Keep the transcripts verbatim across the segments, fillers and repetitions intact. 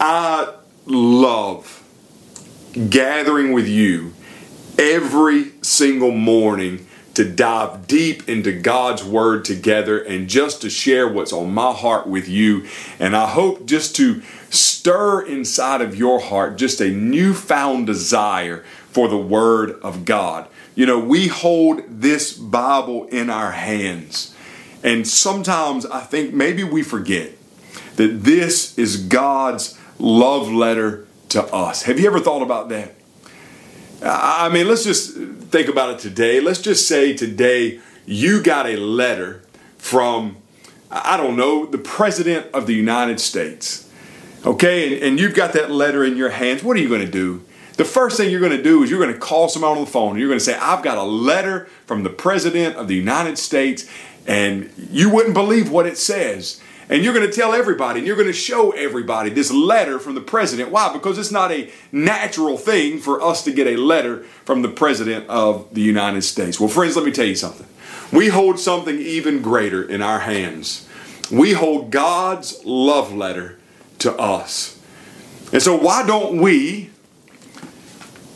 I love gathering with you every single morning to dive deep into God's Word together and just to share what's on my heart with you. And I hope just to stir inside of your heart just a newfound desire for the Word of God. You know, we hold this Bible in our hands. And sometimes I think maybe we forget that this is God's love letter to us. Have you ever thought about that? I mean, let's just think about it today. Let's just say today you got a letter from, I don't know, the President of the United States. Okay, and, and you've got that letter in your hands. What are you going to do? The first thing you're going to do is you're going to call someone on the phone. You're going to say, I've got a letter from the President of the United States, and you wouldn't believe what it says. And you're going to tell everybody, and you're going to show everybody this letter from the president. Why? Because it's not a natural thing for us to get a letter from the President of the United States. Well, friends, let me tell you something. We hold something even greater in our hands. We hold God's love letter to us. And so why don't we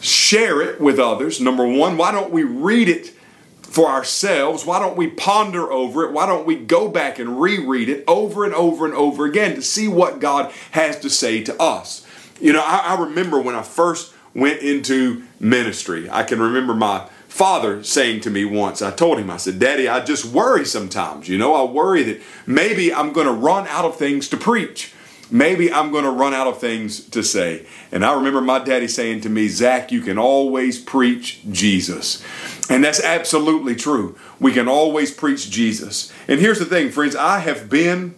share it with others? Number one, why don't we read it for ourselves? Why don't we ponder over it? Why don't we go back and reread it over and over and over again to see what God has to say to us? You know, I, I remember when I first went into ministry, I can remember my father saying to me once, I told him, I said, Daddy, I just worry sometimes. You know, I worry that maybe I'm going to run out of things to preach. Maybe I'm going to run out of things to say. And I remember my daddy saying to me, Zach, you can always preach Jesus. And that's absolutely true. We can always preach Jesus. And here's the thing, friends, I have been,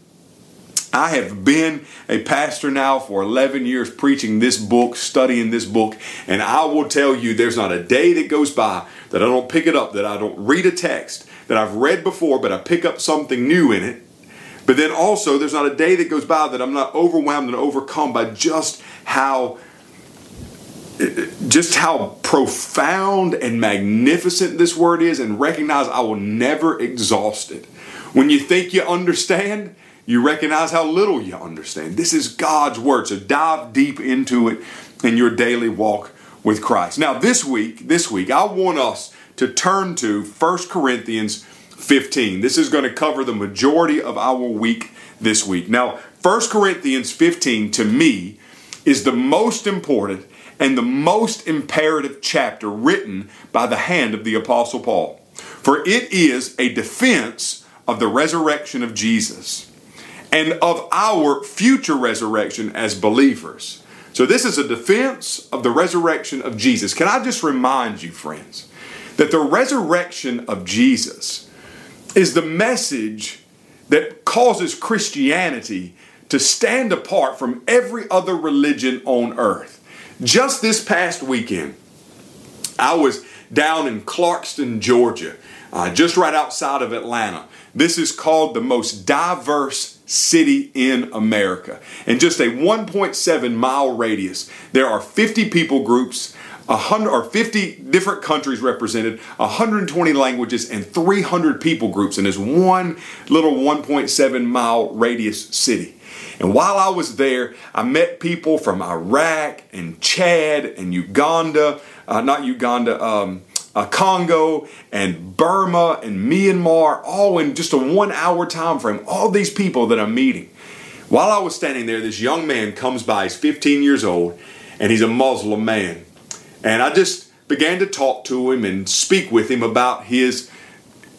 I have been a pastor now for eleven years preaching this book, studying this book. And I will tell you, there's not a day that goes by that I don't pick it up, that I don't read a text that I've read before, but I pick up something new in it. But then also, there's not a day that goes by that I'm not overwhelmed and overcome by just how just how profound and magnificent this word is, and recognize I will never exhaust it. When you think you understand, you recognize how little you understand. This is God's word, so dive deep into it in your daily walk with Christ. Now, this week, this week, I want us to turn to First Corinthians fifteen. This is going to cover the majority of our week this week. Now, First Corinthians fifteen to me is the most important and the most imperative chapter written by the hand of the Apostle Paul. For it is a defense of the resurrection of Jesus and of our future resurrection as believers. So this is a defense of the resurrection of Jesus. Can I just remind you, friends, that the resurrection of Jesus is the message that causes Christianity to stand apart from every other religion on earth. Just this past weekend, I was down in Clarkston, Georgia, uh, just right outside of Atlanta. This is called the most diverse city in America. In just a one point seven mile radius, there are fifty people groups, one hundred or fifty different countries represented, one hundred twenty languages, and three hundred people groups in this one little one point seven mile radius city. And while I was there, I met people from Iraq and Chad and Uganda, uh, not Uganda, um, uh, Congo and Burma and Myanmar, all in just a one hour time frame. All these people that I'm meeting. While I was standing there, this young man comes by. He's fifteen years old and he's a Muslim man. And I just began to talk to him and speak with him about his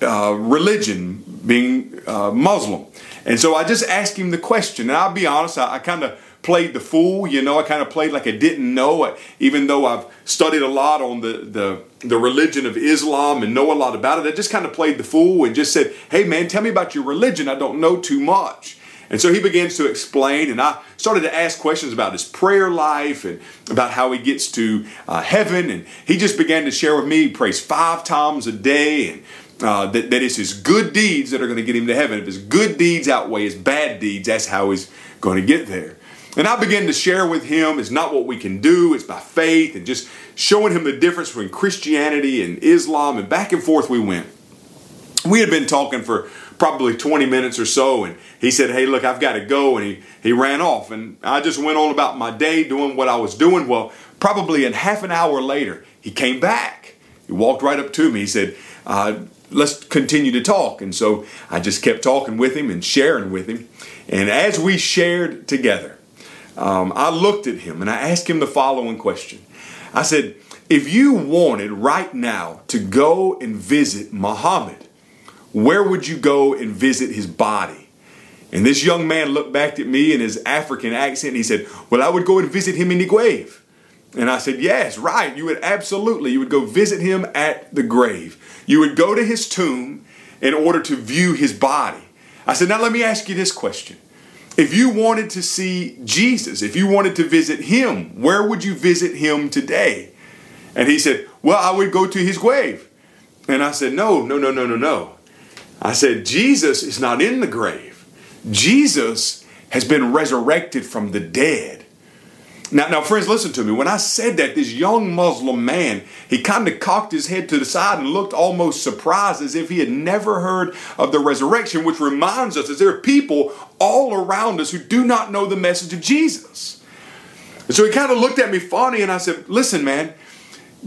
uh, religion, being uh, Muslim. And so I just asked him the question. And I'll be honest, I, I kind of played the fool, you know, I kind of played like I didn't know it, even though I've studied a lot on the, the, the religion of Islam and know a lot about it. I just kind of played the fool and just said, hey, man, tell me about your religion. I don't know too much. And so he begins to explain, and I started to ask questions about his prayer life and about how he gets to uh, heaven. And he just began to share with me, he prays five times a day, and uh, that, that it's his good deeds that are going to get him to heaven. If his good deeds outweigh his bad deeds, that's how he's going to get there. And I began to share with him, it's not what we can do, it's by faith, and just showing him the difference between Christianity and Islam, and back and forth we went. We had been talking for probably twenty minutes or so. And he said, hey, look, I've got to go. And he, he ran off. And I just went on about my day doing what I was doing. Well, probably in half an hour later, he came back. He walked right up to me. He said, uh, let's continue to talk. And so I just kept talking with him and sharing with him. And as we shared together, um, I looked at him and I asked him the following question. I said, if you wanted right now to go and visit Muhammad, where would you go and visit his body? And this young man looked back at me in his African accent and he said, well, I would go and visit him in the grave. And I said, yes, right. You would absolutely, you would go visit him at the grave. You would go to his tomb in order to view his body. I said, now let me ask you this question. If you wanted to see Jesus, if you wanted to visit him, where would you visit him today? And he said, well, I would go to his grave. And I said, no, no, no, no, no, no. I said, Jesus is not in the grave. Jesus has been resurrected from the dead. Now, now, friends, listen to me. When I said that, this young Muslim man, he kind of cocked his head to the side and looked almost surprised as if he had never heard of the resurrection, which reminds us that there are people all around us who do not know the message of Jesus. And so he kind of looked at me funny and I said, listen, man,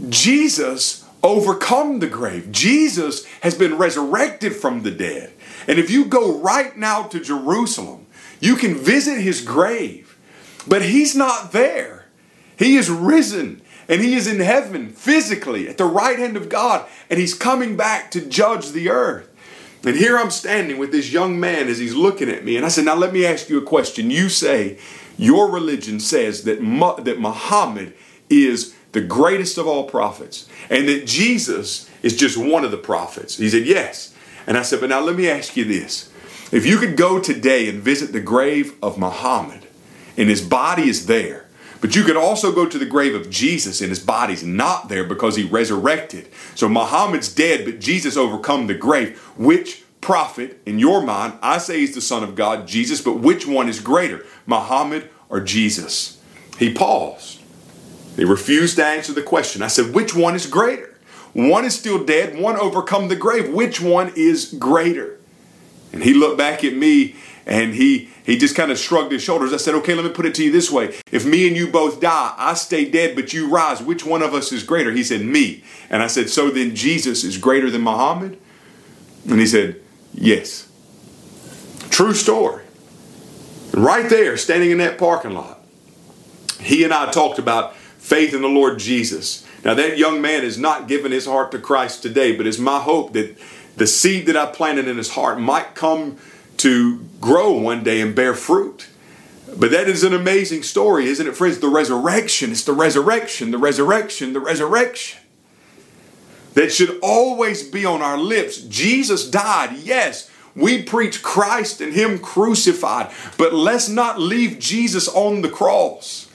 Jesus overcome the grave. Jesus has been resurrected from the dead. And if you go right now to Jerusalem, you can visit his grave. But he's not there. He is risen and he is in heaven physically at the right hand of God. And he's coming back to judge the earth. And here I'm standing with this young man as he's looking at me. And I said, now let me ask you a question. You say your religion says that, that Muhammad is the greatest of all prophets and that Jesus is just one of the prophets. He said, yes. And I said, but now let me ask you this. If you could go today and visit the grave of Muhammad, and his body is there. But you could also go to the grave of Jesus and his body's not there because he resurrected. So Muhammad's dead, but Jesus overcome the grave. Which prophet, in your mind, I say he's the Son of God, Jesus, but which one is greater, Muhammad or Jesus? He paused. He refused to answer the question. I said, which one is greater? One is still dead, one overcome the grave. Which one is greater? And he looked back at me and he he just kind of shrugged his shoulders. I said, okay, let me put it to you this way. If me and you both die, I stay dead, but you rise. Which one of us is greater? He said, me. And I said, so then Jesus is greater than Muhammad? And he said, yes. True story. Right there, standing in that parking lot, he and I talked about faith in the Lord Jesus. Now, that young man has not given his heart to Christ today, but it's my hope that the seed that I planted in his heart might come to grow one day and bear fruit. But that is an amazing story, isn't it, friends? The resurrection, it's the resurrection, the resurrection, the resurrection. That should always be on our lips. Jesus died, yes. We preach Christ and him crucified. But let's not leave Jesus on the cross.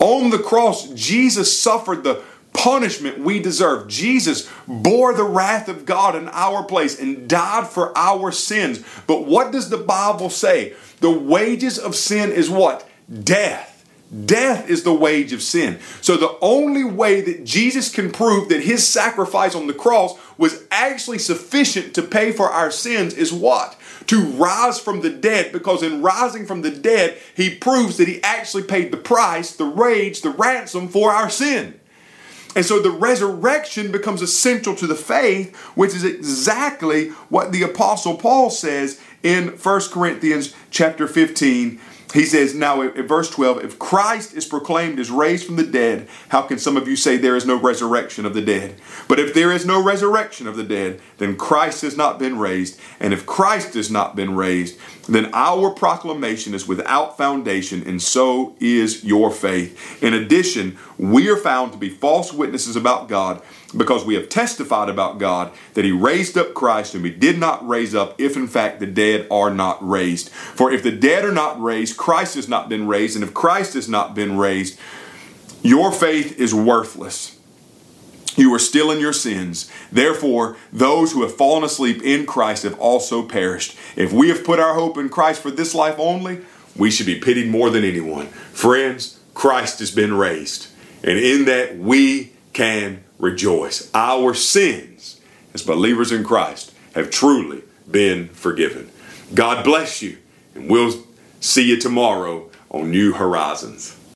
On the cross, Jesus suffered the punishment we deserve. Jesus bore the wrath of God in our place and died for our sins. But what does the Bible say? The wages of sin is what? Death. Death is the wage of sin. So the only way that Jesus can prove that his sacrifice on the cross was actually sufficient to pay for our sins is what? To rise from the dead, because in rising from the dead, he proves that he actually paid the price, the wage, the ransom for our sin. And so the resurrection becomes essential to the faith, which is exactly what the Apostle Paul says in First Corinthians chapter fifteen. He says now in verse twelve, if Christ is proclaimed as raised from the dead, how can some of you say there is no resurrection of the dead? But if there is no resurrection of the dead, then Christ has not been raised. And if Christ has not been raised, then our proclamation is without foundation, and so is your faith. In addition, we are found to be false witnesses about God, because we have testified about God that he raised up Christ, and we did not raise up if in fact the dead are not raised. For if the dead are not raised, Christ has not been raised. And if Christ has not been raised, your faith is worthless. You are still in your sins. Therefore, those who have fallen asleep in Christ have also perished. If we have put our hope in Christ for this life only, we should be pitied more than anyone. Friends, Christ has been raised. And in that we can rejoice. Our sins as believers in Christ have truly been forgiven. God bless you, and we'll see you tomorrow on New Horizons.